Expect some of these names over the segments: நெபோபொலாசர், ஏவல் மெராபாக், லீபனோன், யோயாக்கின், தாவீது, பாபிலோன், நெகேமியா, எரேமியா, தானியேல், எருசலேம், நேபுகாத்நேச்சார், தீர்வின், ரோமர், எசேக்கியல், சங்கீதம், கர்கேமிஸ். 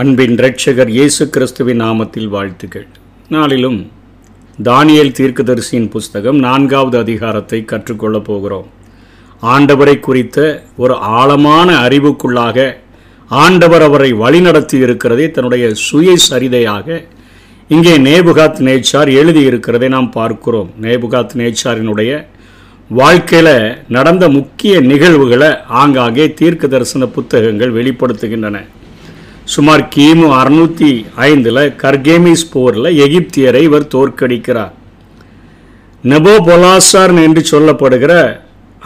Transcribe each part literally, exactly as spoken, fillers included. அன்பின் இரட்சகர் இயேசு கிறிஸ்துவின் நாமத்தில் வாழ்த்துக்கள். நாளிலும் தானியேல் தீர்க்கதரிசியின் புஸ்தகம் நான்காவது அதிகாரத்தை கற்றுக்கொள்ளப் போகிறோம். ஆண்டவரை குறித்த ஒரு ஆழமான அறிவுக்குள்ளாக ஆண்டவர் அவரை வழிநடத்தி இருக்கிறதை தன்னுடைய சுய சரிதையாக இங்கே நேபுகாத்நேச்சார் எழுதியிருக்கிறதை நாம் பார்க்கிறோம். நேபுகாத்நேச்சாரினுடைய வாழ்க்கையில் நடந்த முக்கிய நிகழ்வுகளை ஆங்காங்கே தீர்க்க தரிசன புத்தகங்கள் வெளிப்படுத்துகின்றன. சுமார் கிமு அறுநூற்றி ஐந்தில் கர்கேமிஸ் போரில் எகிப்தியரை இவர் தோற்கடிக்கிறார். நெபோபொலாசர் என்று சொல்லப்படுகிற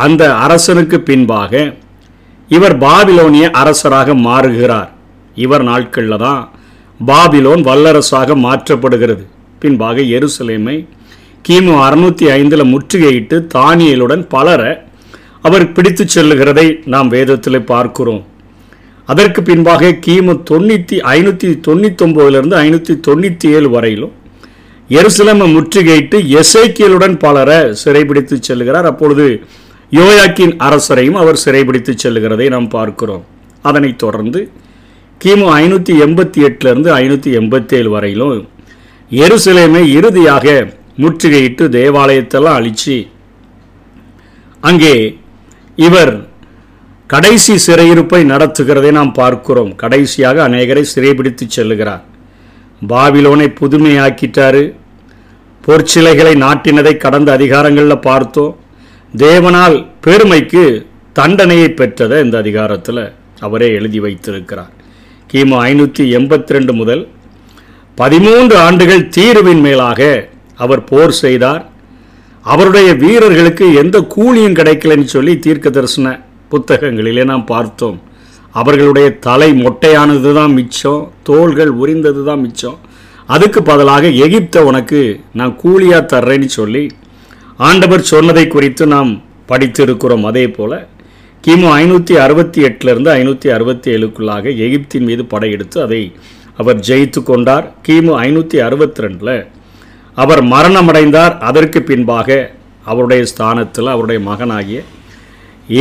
அந்த அரசனுக்கு பின்பாக இவர் பாபிலோனிய அரசராக மாறுகிறார். இவர் நாட்களில் தான் பாபிலோன் வல்லரசாக மாற்றப்படுகிறது. பின்பாக எருசலேமை கிமு அறுநூற்றி ஐந்தில் முற்றுகையிட்டு தானியேலுடன் பலரை அவர் பிடித்து செல்லுகிறதை நாம் வேதத்தில் பார்க்கிறோம். அதற்கு பின்பாக கிமு தொண்ணூற்றி ஐநூற்றி தொண்ணூத்தொம்போதுலேருந்து ஐநூற்றி தொண்ணூற்றி ஏழு வரையிலும் எருசலேமை முற்றுகையிட்டு எசேக்கியலுடன் பலரை சிறைபிடித்து செல்கிறார். அப்பொழுது யோயாக்கின் அரசரையும் அவர் சிறைபிடித்து செல்கிறதை நாம் பார்க்கிறோம். அதனைத் தொடர்ந்து கிமு ஐநூற்றி எண்பத்தி எட்டுலேருந்து ஐநூற்றி எண்பத்தேழு வரையிலும் எருசலேமை இறுதியாக முற்றுகையிட்டு தேவாலயத்தெல்லாம் அழித்து அங்கே இவர் கடைசி சிறையிருப்பை நடத்துகிறதை நாம் பார்க்கிறோம். கடைசியாக அநேகரை சிறைபிடித்து செல்லுகிறார். பாபிலோனை புதுமையாக்கிட்டார். பொற்சிலைகளை நாட்டினதை கடந்த அதிகாரங்களில் பார்த்தோம். தேவனால் பெருமைக்கு தண்டனையை பெற்றதை இந்த அதிகாரத்தில் அவரே எழுதி வைத்திருக்கிறார். கிமு ஐநூற்றி எண்பத்தி ரெண்டு முதல் பதிமூன்று ஆண்டுகள் தீர்வின் மேலாக அவர் போர் செய்தார். அவருடைய வீரர்களுக்கு எந்த கூலியும் கிடைக்கலன்னு சொல்லி தீர்க்க தரிசன புத்தகங்களிலே நாம் பார்த்தோம். அவர்களுடைய தலை மொட்டையானது தான் மிச்சம், தோள்கள் உரிந்தது தான் மிச்சம். அதுக்கு பதிலாக எகிப்தை உனக்கு நான் கூலியாக தர்றேன்னு சொல்லி ஆண்டவர் சொன்னதை குறித்து நாம் படித்திருக்கிறோம். அதே போல் கிமு ஐநூற்றி அறுபத்தி எட்டுலேருந்து ஐநூற்றி அறுபத்தி ஏழுக்குள்ளாக எகிப்தின் மீது படையெடுத்து அதை அவர் ஜெயித்து கொண்டார். கிமு ஐநூற்றி அறுபத்தி ரெண்டில் அவர் மரணமடைந்தார். அதற்கு பின்பாக அவருடைய ஸ்தானத்தில் அவருடைய மகனாகிய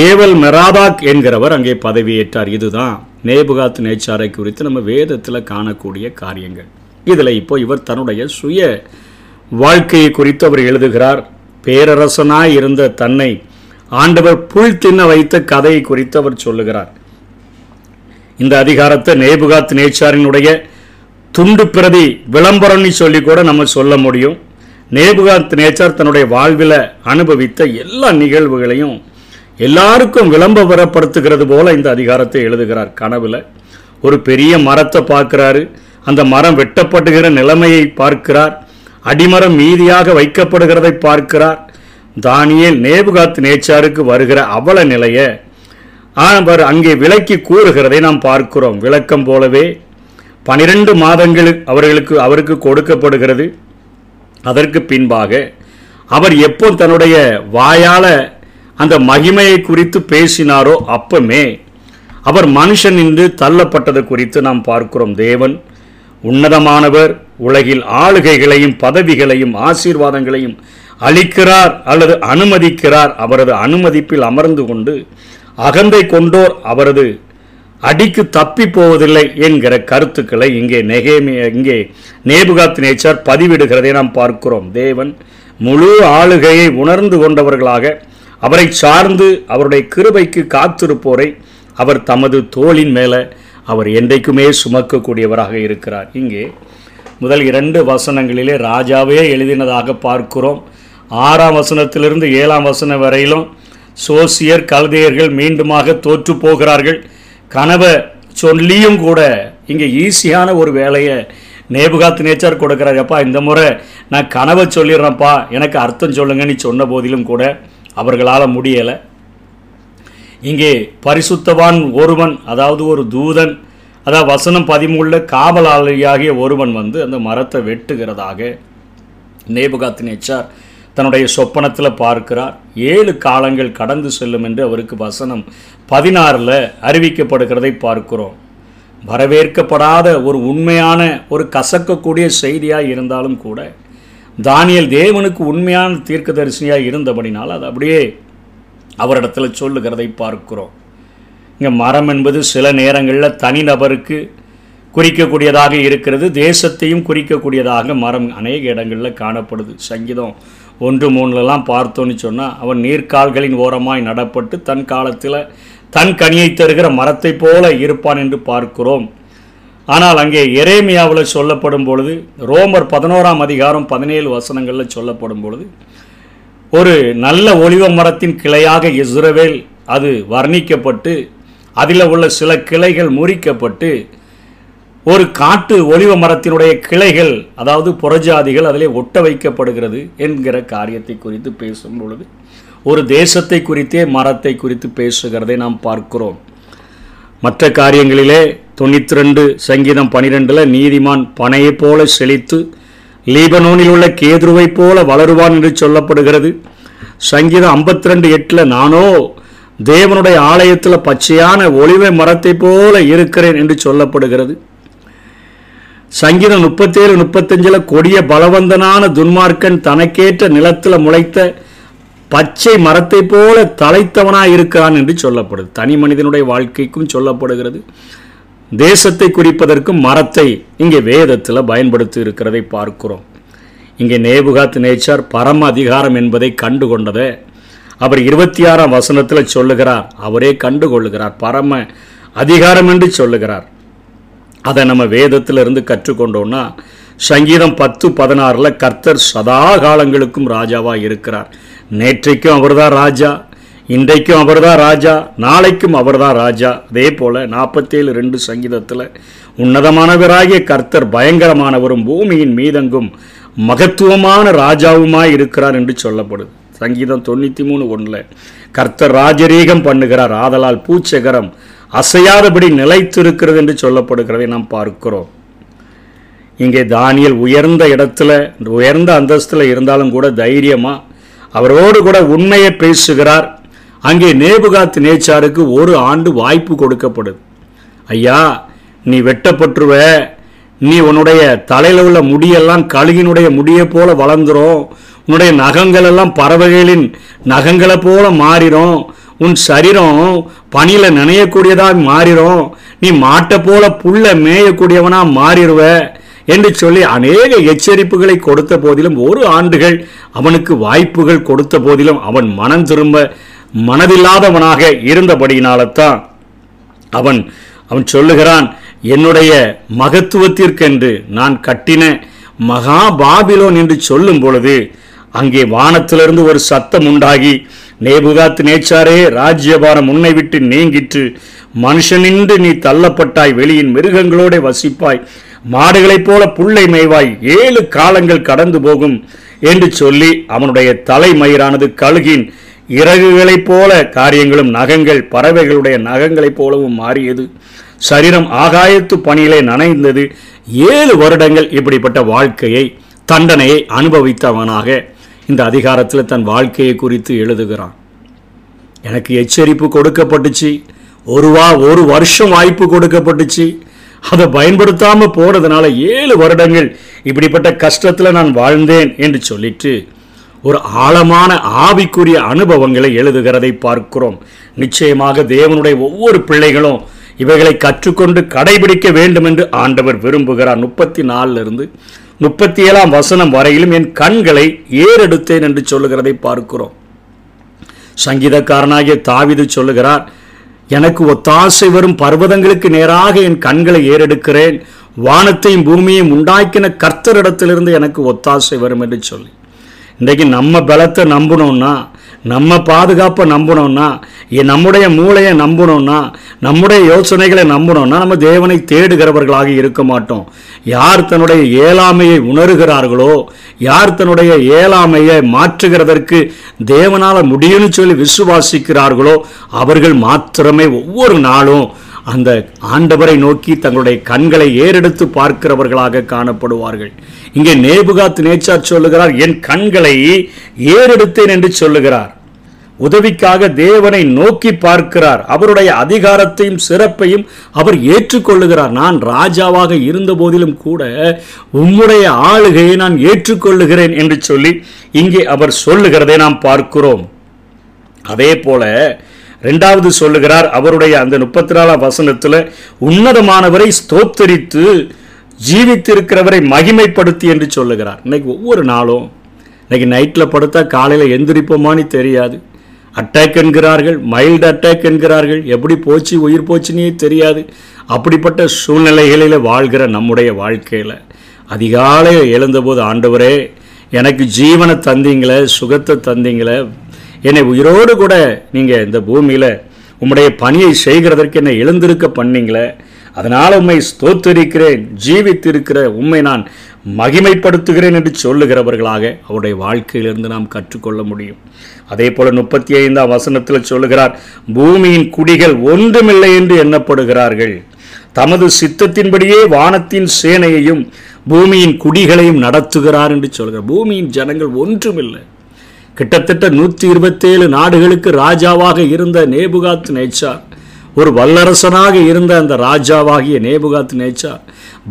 ஏவல் மெராபாக் என்கிறவர் அங்கே பதவியேற்றார். இதுதான் நேபுகாத்நேச்சாரை குறித்து நம்ம வேதத்தில் காணக்கூடிய காரியங்கள். இதில் இப்போ இவர் தன்னுடைய சுய வாழ்க்கையை குறித்து அவர் எழுதுகிறார். பேரரசனாய் இருந்த தன்னை ஆண்டவர் புல் தின்ன வைத்த கதையை குறித்து அவர் சொல்லுகிறார். இந்த அதிகாரத்தை நேபுகாத்நேச்சாரினுடைய துண்டு பிரதி விளம்பரம்னு சொல்லி கூட நம்ம சொல்ல முடியும். நேபுகாத்நேச்சார் தன்னுடைய வாழ்வில் அனுபவித்த எல்லா நிகழ்வுகளையும் எல்லாருக்கும் விளம்பரப்படுத்துகிறது போல இந்த அதிகாரத்தை எழுதுகிறார். கனவுல ஒரு பெரிய மரத்தை பார்க்கிறாரு. அந்த மரம் வெட்டப்படுகிற நிலைமையை பார்க்கிறார். அடிமரம் மீதியாக வைக்கப்படுகிறதை பார்க்கிறார். தானியேல் நேபுகாத்நேச்சாருக்கு வருகிற அவல நிலையை அவர் அங்கே விளக்கி கூறுகிறதை நாம் பார்க்கிறோம். விளக்கம் போலவே பனிரெண்டு மாதங்களுக்கு அவர்களுக்கு அவருக்கு கொடுக்கப்படுகிறது. அதற்கு பின்பாக அவர் எப்போ தன்னுடைய வாயால் அந்த மகிமையை குறித்து பேசினாரோ அப்பமே அவர் மனுஷன் என்று தள்ளப்பட்டது குறித்து நாம் பார்க்கிறோம். தேவன் உன்னதமானவர், உலகில் ஆளுகைகளையும் பதவிகளையும் ஆசீர்வாதங்களையும் அளிக்கிறார் அல்லது அனுமதிக்கிறார். அவரது அனுமதிப்பில் அமர்ந்து கொண்டு அகந்தை கொண்டோர் அவரது அடிக்கு தப்பி போவதில்லை என்கிற கருத்துக்களை இங்கே நெகேமியா இங்கே நேபுகாத்நேச்சார் பதிவிடுகிறதை நாம் பார்க்கிறோம். தேவன் முழு ஆளுகையை உணர்ந்து கொண்டவர்களாக அவரை சார்ந்து அவருடைய கிருபைக்கு காத்திருப்போரை அவர் தமது தோளின் மேலே அவர் என்றைக்குமே சுமக்கக்கூடியவராக இருக்கிறார். இங்கே முதல் இரண்டு வசனங்களிலே ராஜாவே எழுதினதாக பார்க்கிறோம். ஆறாம் வசனத்திலிருந்து ஏழாம் வசனம் வரையிலும் சோசியர் கல்தேயர்கள் மீண்டுமாக தோற்று போகிறார்கள். கனவை சொல்லியும் கூட இங்கே ஈஸியான ஒரு வேலையை நேபுகாத்நேச்சார் கொடுக்குறாரு. அப்பா, இந்த முறை நான் கனவை சொல்லிடுறேன்ப்பா, எனக்கு அர்த்தம் சொல்லுங்கன்னு சொன்ன போதிலும் கூட அவர்களால் முடியலை. இங்கே பரிசுத்தவான் ஒருவன், அதாவது ஒரு தூதன், அதாவது வசனம் பதிமூணுல காவலாளியாகிய ஒருவன் வந்து அந்த மரத்தை வெட்டுகிறதாக நேபுகாத்நேச்சார் தன்னுடைய சொப்பனத்தில் பார்க்கிறார். ஏழு காலங்கள் கடந்து செல்லும் என்று அவருக்கு வசனம் பதினாறில் அறிவிக்கப்படுகிறதை பார்க்கிறோம். வரவேற்கப்படாத ஒரு உண்மையான ஒரு கசக்கக்கூடிய செய்தியாக இருந்தாலும் கூட தானியேல் தேவனுக்கு உண்மையான தீர்க்கதரிசியாக இருந்தபடினால் அது அப்படியே அவரிடத்துல சொல்லுகிறதை பார்க்கிறோம். இங்கே மரம் என்பது சில நேரங்களில் தனிநபருக்கு குறிக்கக்கூடியதாக இருக்கிறது, தேசத்தையும் குறிக்கக்கூடியதாக மரம் அநேக இடங்களில் காணப்படுது. சங்கீதம் ஒன்று மூணுலலாம் பார்த்தோன்னு சொன்னால், அவன் நீர்க்கால்களின் ஓரமாய் நடப்பட்டு தன் காலத்தில் தன் கனியை தருகிற மரத்தை போல இருப்பான் என்று பார்க்கிறோம். ஆனால் அங்கே எரேமியாவில் சொல்லப்படும் பொழுது, ரோமர் பதினோராம் அதிகாரம் பதினேழு வசனங்களில் சொல்லப்படும் பொழுது, ஒரு நல்ல ஒலிவ மரத்தின் கிளையாக இஸ்ரவேல் அது வர்ணிக்கப்பட்டு, அதில் உள்ள சில கிளைகள் முறிக்கப்பட்டு, ஒரு காட்டு ஒலிவ மரத்தினுடைய கிளைகள், அதாவது புறஜாதிகள் அதிலே ஒட்ட வைக்கப்படுகிறது என்கிற காரியத்தை குறித்து பேசும் பொழுது, ஒரு தேசத்தை குறித்தே மரத்தை குறித்து பேசுகிறதை நாம் பார்க்கிறோம். மற்ற காரியங்களிலே தொண்ணூற்றி ரெண்டு சங்கீதம் பனிரெண்டில், நீதிமான் பனையைப் போல செழித்து லீபனோனில் உள்ள கேதுருவைப் போல வளருவான் என்று சொல்லப்படுகிறது. சங்கீதம் ஐம்பத்தி ரெண்டு எட்டில், நானோ தேவனுடைய ஆலயத்தில் பச்சையான ஒலிவ மரத்தை போல இருக்கிறேன் என்று சொல்லப்படுகிறது. சங்கீதம் முப்பத்தேழு முப்பத்தஞ்சில், கொடிய பலவந்தனான துன்மார்க்கன் தனக்கேற்ற நிலத்தில் முளைத்த பச்சை மரத்தை போல தலைத்தவனாக இருக்கிறான் என்று சொல்லப்படுது. தனி மனிதனுடைய வாழ்க்கைக்கும் சொல்லப்படுகிறது. தேசத்தை குறிப்பதற்கும் மரத்தை இங்கே வேதத்தில் பயன்படுத்தி இருக்கிறதை பார்க்கிறோம். இங்கே நேபுகாத்நேச்சார் பரம அதிகாரம் என்பதை கண்டுகொண்டதை அவர் இருபத்தி ஆறாம் வசனத்தில் சொல்லுகிறார். அவரே கண்டுகொள்ளுகிறார், பரம அதிகாரம் என்று சொல்லுகிறார். அதை நம்ம வேதத்திலிருந்து கற்றுக்கொண்டோம்னா, சங்கீதம் பத்து பதினாறில், கர்த்தர் சதா காலங்களுக்கும் ராஜாவாக இருக்கிறார், நேற்றைக்கும் அவர்தான் ராஜா, இன்றைக்கும் அவர்தான் ராஜா, நாளைக்கும் அவர்தான் ராஜா. அதே போல் நாற்பத்தேழு ரெண்டு சங்கீதத்தில், உன்னதமானவராகிய கர்த்தர் பயங்கரமானவரும் பூமியின் மீதெங்கும் மகத்துவமான ராஜாவுமாய் இருக்கிறார் என்று சொல்லப்படுது. சங்கீதம் தொண்ணூற்றி மூணு ஒன்றில், கர்த்தர் ராஜரீகம் பண்ணுகிறார், ஆதலால் பூச்சகரம் அசையாதபடி நிலைத்திருக்கிறது என்று சொல்லப்படுகிறதை நாம் பார்க்கிறோம். இங்கே தானியேல் உயர்ந்த இடத்துல, உயர்ந்த அந்தஸ்தில் இருந்தாலும் கூட தைரியமாக அவரோடு கூட உண்மையை பேசுகிறார். அங்கே நேபுகாத்நேச்சாருக்கு ஒரு ஆண்டு வாய்ப்பு கொடுக்கப்படுது. ஐயா, நீ வெட்டப்பட்டுருவ, நீ உன்னுடைய தலையில் உள்ள முடியெல்லாம் கழுகினுடைய முடியை போல வளர்ந்துரும், உன்னுடைய நகங்கள் எல்லாம் பறவைகளின் நகங்களை போல மாறிடும், உன் சரீரம் பனியில் நினையக்கூடியதாக மாறிடும், நீ மாட்டை போல புல்லை மேயக்கூடியவனாக மாறிடுவ என்று சொல்லி அநேக எச்சரிப்புகளை கொடுத்த போதிலும், ஒரு ஆண்டுகள் அவனுக்கு வாய்ப்புகள் கொடுத்த போதிலும், அவன் மனம் திரும்ப மனதில்லாதவனாக இருந்தபடியினால்தான் அவன் அவன் சொல்லுகிறான், என்னுடைய மகத்துவத்திற்கென்று நான் கட்டின மகா பாபிலோன் என்று சொல்லும் பொழுது, அங்கே வானத்திலிருந்து ஒரு சத்தம் உண்டாகி, நேபுகாத்நேச்சாரே, ராஜ்யபாரம் உன்னை விட்டு நீங்கிற்று, மனுஷனின்று நீ தள்ளப்பட்டாய், வெளியின் மிருகங்களோட வசிப்பாய், மாடுகளைப் போல புல்லை மேய்வாய், ஏழு காலங்கள் கடந்து போகும் என்று சொல்லி, அவனுடைய தலைமயிரானது கழுகின் இறகுகளைப் போல காரியங்களும், நகங்கள் பறவைகளுடைய நகங்களைப் போலவும் மாறியது, சரீரம் ஆகாயத்து பணியிலே நனைந்தது. ஏழு வருடங்கள் இப்படிப்பட்ட வாழ்க்கையை, தண்டனையை அனுபவித்தவனாக இந்த அதிகாரத்தில் தன் வாழ்க்கையை குறித்து எழுதுகிறான். எனக்கு எச்சரிப்பு கொடுக்கப்பட்டுச்சு, ஒருவா ஒரு வருஷம் வாய்ப்பு கொடுக்கப்பட்டுச்சு, அதை பயன்படுத்தாமல் போனதுனால ஏழு வருடங்கள் இப்படிப்பட்ட கஷ்டத்தில் நான் வாழ்ந்தேன் என்று சொல்லிட்டு ஒரு ஆழமான ஆவிக்குரிய அனுபவங்களை எழுதுகிறதை பார்க்கிறோம். நிச்சயமாக தேவனுடைய ஒவ்வொரு பிள்ளைகளும் இவைகளை கற்றுக்கொண்டு கடைபிடிக்க வேண்டும் என்று ஆண்டவர் விரும்புகிறார். முப்பத்தி நாலிலிருந்து முப்பத்தி ஏழாம் வசனம் வரையிலும், என் கண்களை ஏறெடுத்தேன் என்று சொல்லுகிறதை பார்க்கிறோம். சங்கீதக்காரனாகிய தாவீது சொல்லுகிறார், எனக்கு ஒத்தாசை வரும் பர்வதங்களுக்கு நேராக என் கண்களை ஏறெடுக்கிறேன், வானத்தையும் பூமியையும் உண்டாக்கின கர்த்தரிடத்திலிருந்து எனக்கு ஒத்தாசை வரும் என்று சொல்லி, இன்றைக்கு நம்ம பலத்தை நம்பணும்னா, நம்ம பாதுகாப்பை நம்பணும்னா, நம்முடைய மூளையை நம்பணும்னா, நம்முடைய யோசனைகளை நம்பணும்னா, நம்ம தேவனை தேடுகிறவர்களாக இருக்க மாட்டோம். யார் தன்னுடைய இயலாமையை உணர்கிறார்களோ, யார் தன்னுடைய இயலாமையை மாற்றுகிறதற்கு தேவனால் முடியும்னு சொல்லி விசுவாசிக்கிறார்களோ, அவர்கள் மாத்திரமே ஒவ்வொரு நாளும் அந்த ஆண்டவரை நோக்கி தங்களுடைய கண்களை ஏறெடுத்து பார்க்கிறவர்களாக காணப்படுவார்கள். இங்கே நேபுகாத்நேச்சார் சொல்லுகிறார், என் கண்களை ஏறெடுத்தேன் என்று சொல்லுகிறார். உதவிக்காக தேவனை நோக்கி பார்க்கிறார். அவருடைய அதிகாரத்தையும் சிறப்பையும் அவர் ஏற்றுக்கொள்ளுகிறார். நான் ராஜாவாக இருந்த போதிலும் கூட உம்முடைய ஆளுகையை நான் ஏற்றுக்கொள்ளுகிறேன் என்று சொல்லி இங்கே அவர் சொல்லுகிறதை நாம் பார்க்கிறோம். அதே போல ரெண்டாவது சொல்லுகிறார், அவருடைய அந்த முப்பத்தி நாலாம் வசனத்தில் உன்னதமானவரை ஸ்தோத்தரித்து ஜீவித்திருக்கிறவரை மகிமைப்படுத்தி என்று சொல்லுகிறார். இன்னைக்கு ஒவ்வொரு நாளும் இன்னைக்கு நைட்டில் படுத்தா காலையில் எந்திரிப்போமான்னு தெரியாது. அட்டாக் என்கிறார்கள், மைல்டு அட்டாக் என்கிறார்கள், எப்படி போச்சு உயிர் போச்சுன்னே தெரியாது. அப்படிப்பட்ட சூழ்நிலைகளில் வாழ்கிற நம்முடைய வாழ்க்கையில் அதிகாலையில் எழுந்தபோது ஆண்டவரே எனக்கு ஜீவனை தந்தீங்களே, சுகத்தை தந்தீங்களே, என்னை உயிரோடு கூட நீங்கள் இந்த பூமியில் உம்முடைய பணியை செய்கிறதற்கு என்னை எழுந்திருக்க பண்ணீங்களே, அதனால் உம்மை ஸ்தோத்திருக்கிறேன், ஜீவித்திருக்கிற உம்மை நான் மகிமைப்படுத்துகிறேன் என்று சொல்லுகிறவர்களாக அவருடைய வாழ்க்கையிலிருந்து நாம் கற்றுக்கொள்ள முடியும். அதே போல் முப்பத்தி ஐந்தாம் வசனத்தில் சொல்லுகிறார், பூமியின் குடிகள் ஒன்றுமில்லை என்று எண்ணப்படுகிறார்கள், தமது சித்தத்தின்படியே வானத்தின் சேனையையும் பூமியின் குடிகளையும் நடத்துகிறார் என்று சொல்கிறார். பூமியின் ஜனங்கள் ஒன்றுமில்லை. கிட்டத்தட்ட நூற்றி இருபத்தேழு நாடுகளுக்கு ராஜாவாக இருந்த நேபுகாத்நேச்சார், ஒரு வல்லரசனாக இருந்த அந்த ராஜாவாகிய நேபுகாத்நேச்சார்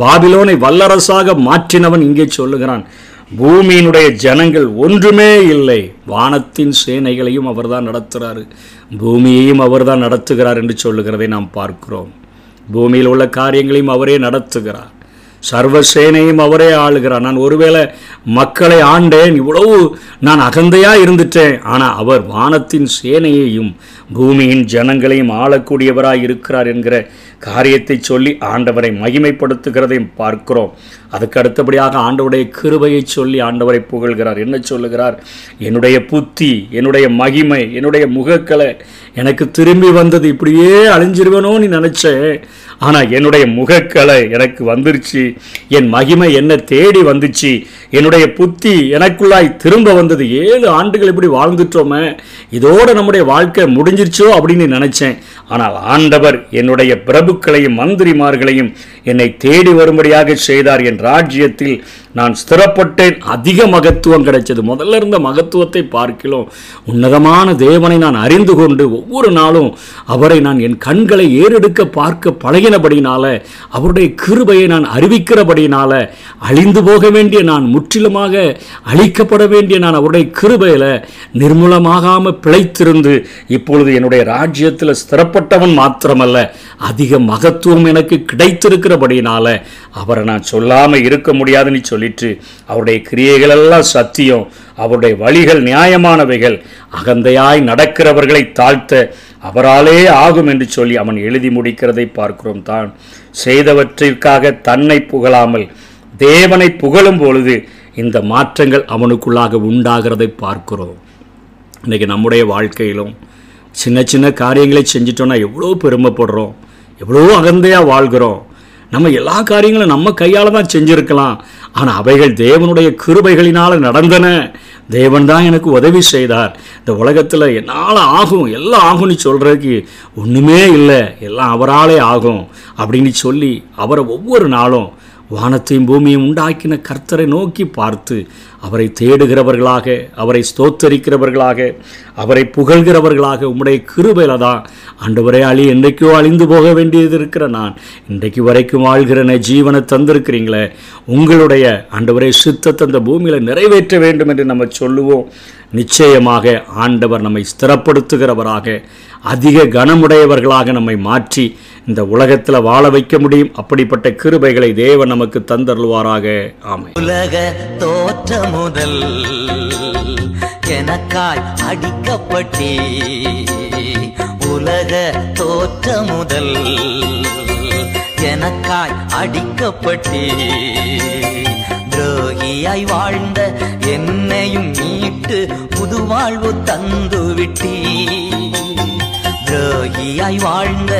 பாபிலோனை வல்லரசாக மாற்றினவன் இங்கே சொல்லுகிறான், பூமியினுடைய ஜனங்கள் ஒன்றுமே இல்லை, வானத்தின் சேனைகளையும் அவர் தான் நடத்துகிறார், பூமியையும் அவர் தான் நடத்துகிறார் என்று சொல்லுகிறதை நாம் பார்க்கிறோம். பூமியில் உள்ள காரியங்களையும் அவரே நடத்துகிறார், சர்வ சேனையும் அவரே ஆளுகிறார். நான் ஒருவேளை மக்களை ஆண்டேன், இவ்வளவு நான் அகந்தையாக இருந்துட்டேன், ஆனால் அவர் வானத்தின் சேனையையும் பூமியின் ஜனங்களையும் ஆளக்கூடியவராக இருக்கிறார் என்கிற காரியத்தை சொல்லி ஆண்டவரை மகிமைப்படுத்துகிறதையும் பார்க்கிறோம். அதுக்கு அடுத்தபடியாக ஆண்டவருடைய கிருபையை சொல்லி ஆண்டவரை புகழ்கிறார். என்ன சொல்லுகிறார்? என்னுடைய புத்தி, என்னுடைய மகிமை, என்னுடைய முகக்கலை எனக்கு திரும்பி வந்தது. இப்படியே அழிஞ்சிருவனோன்னு நினச்சேன், ஆனால் என்னுடைய முகக்கலை எனக்கு வந்துருச்சு, என் மகிமை என்ன தேடி வந்துச்சு, என்னுடைய புத்தி எனக்குள்ளாய் திரும்ப வந்தது. ஏழு ஆண்டுகள் இப்படி வாழ்ந்துட்டோமே, இதோட நம்முடைய வாழ்க்கை முடிஞ்சிருச்சோ அப்படின்னு நினச்சேன், ஆனால் ஆண்டவர் என்னுடைய பிரபுக்களையும் மந்திரிமார்களையும் என்னை தேடி வரும்படியாக செய்தார். என் ராஜ்யத்தில் நான் ஸ்திரப்பட்டேன், அதிக மகத்துவம் கிடைச்சது. முதல்ல இருந்த மகத்துவத்தை பார்க்கலாம். உன்னதமான தேவனை நான் அறிந்து கொண்டு ஒவ்வொரு நாளும் அவரை நான் என் கண்களை ஏறெடுக்க பார்க்க பழகினபடினால, அவருடைய கிருபையை நான் அறிவிக்கிறபடினால, அழிந்து போக வேண்டிய நான், முற்றிலுமாக அழிக்கப்பட வேண்டிய நான் அவருடைய கிருபையில் நிர்மூலமாகாமல் பிழைத்திருந்து இப்பொழுது என்னுடைய ராஜ்யத்தில் ஸ்திரப்பட்டவன் மாத்திரமல்ல, அதிக மகத்துவம் எனக்கு கிடைத்திருக்கிறபடினால அவரை நான் சொல்லாமல் இருக்க முடியாதுன்னு சொல்லிட்டு, அவருடைய கிரியைகளெல்லாம் சத்தியம், அவருடைய வழிகள் நியாயமானவைகள், அகந்தையாய் நடக்கிறவர்களை தாழ்த்த அவராலே ஆகும் என்று சொல்லி அவன் எழுதி முடிக்கிறதை பார்க்கிறோம். தான் செய்தவற்றிற்காக தன்னை புகழாமல் தேவனை புகழும் பொழுது இந்த மாற்றங்கள் அவனுக்குள்ளாக உண்டாகிறதை பார்க்கிறோம். இன்றைக்கி நம்முடைய வாழ்க்கையிலும் சின்ன சின்ன காரியங்களை செஞ்சிட்டோன்னா எவ்வளோ பெருமைப்படுறோம், எவ்வளோ அகந்தையாக வாழ்கிறோம். நம்ம எல்லா காரியங்களும் நம்ம கையால் தான் செஞ்சுருக்கலாம், ஆனால் அவைகள் தேவனுடைய கிருபைகளினால் நடந்தன. தேவன் தான் எனக்கு உதவி செய்தார். இந்த உலகத்தில் என்னால் ஆகும், எல்லாம் ஆகும்னு சொல்கிறதுக்கு ஒன்றுமே இல்லை, எல்லாம் அவராலே ஆகும் அப்படின்னு சொல்லி அவரை ஒவ்வொரு நாளும் வானத்தையும் பூமியும் உண்டாக்கின கர்த்தரை நோக்கி பார்த்து அவரை தேடுகிறவர்களாக, அவரை ஸ்தோத்தரிக்கிறவர்களாக, அவரை புகழ்கிறவர்களாக, உம்முடைய கிருபையில் தான் ஆண்டவரே அழி என்றைக்கோ அழிந்து போக வேண்டியது இருக்கிற நான் இன்றைக்கு வரைக்கும் வாழ்கிறன ஜீவனை தந்திருக்கிறீங்களே, உங்களுடைய ஆண்டவரே சித்தத்தை அந்த பூமியில் நிறைவேற்ற வேண்டும் என்று நம்ம சொல்லுவோம். நிச்சயமாக ஆண்டவர் நம்மை ஸ்திரப்படுத்துகிறவராக, அதிக கனமுடையவர்களாக நம்மை மாற்றி இந்த உலகத்தில் வாழ வைக்க முடியும். அப்படிப்பட்ட கிருபைகளை தேவன் நமக்கு தந்தருள்வாராக. ஆமென். உலக தோற்ற முதல் எனக்காய் அடிக்கப்பட்டே, உலக தோற்ற முதல் எனக்காய் அடிக்கப்பட்டே, துரோகியாய் வாழ்ந்த என்னையும் மீட்டு புது வாழ்வு தந்து விட்டீ, துரோகியாய் வாழ்ந்த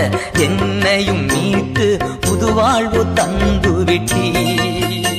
என்னையும் மீட்டு புது வாழ்வு தந்து விட்டீ.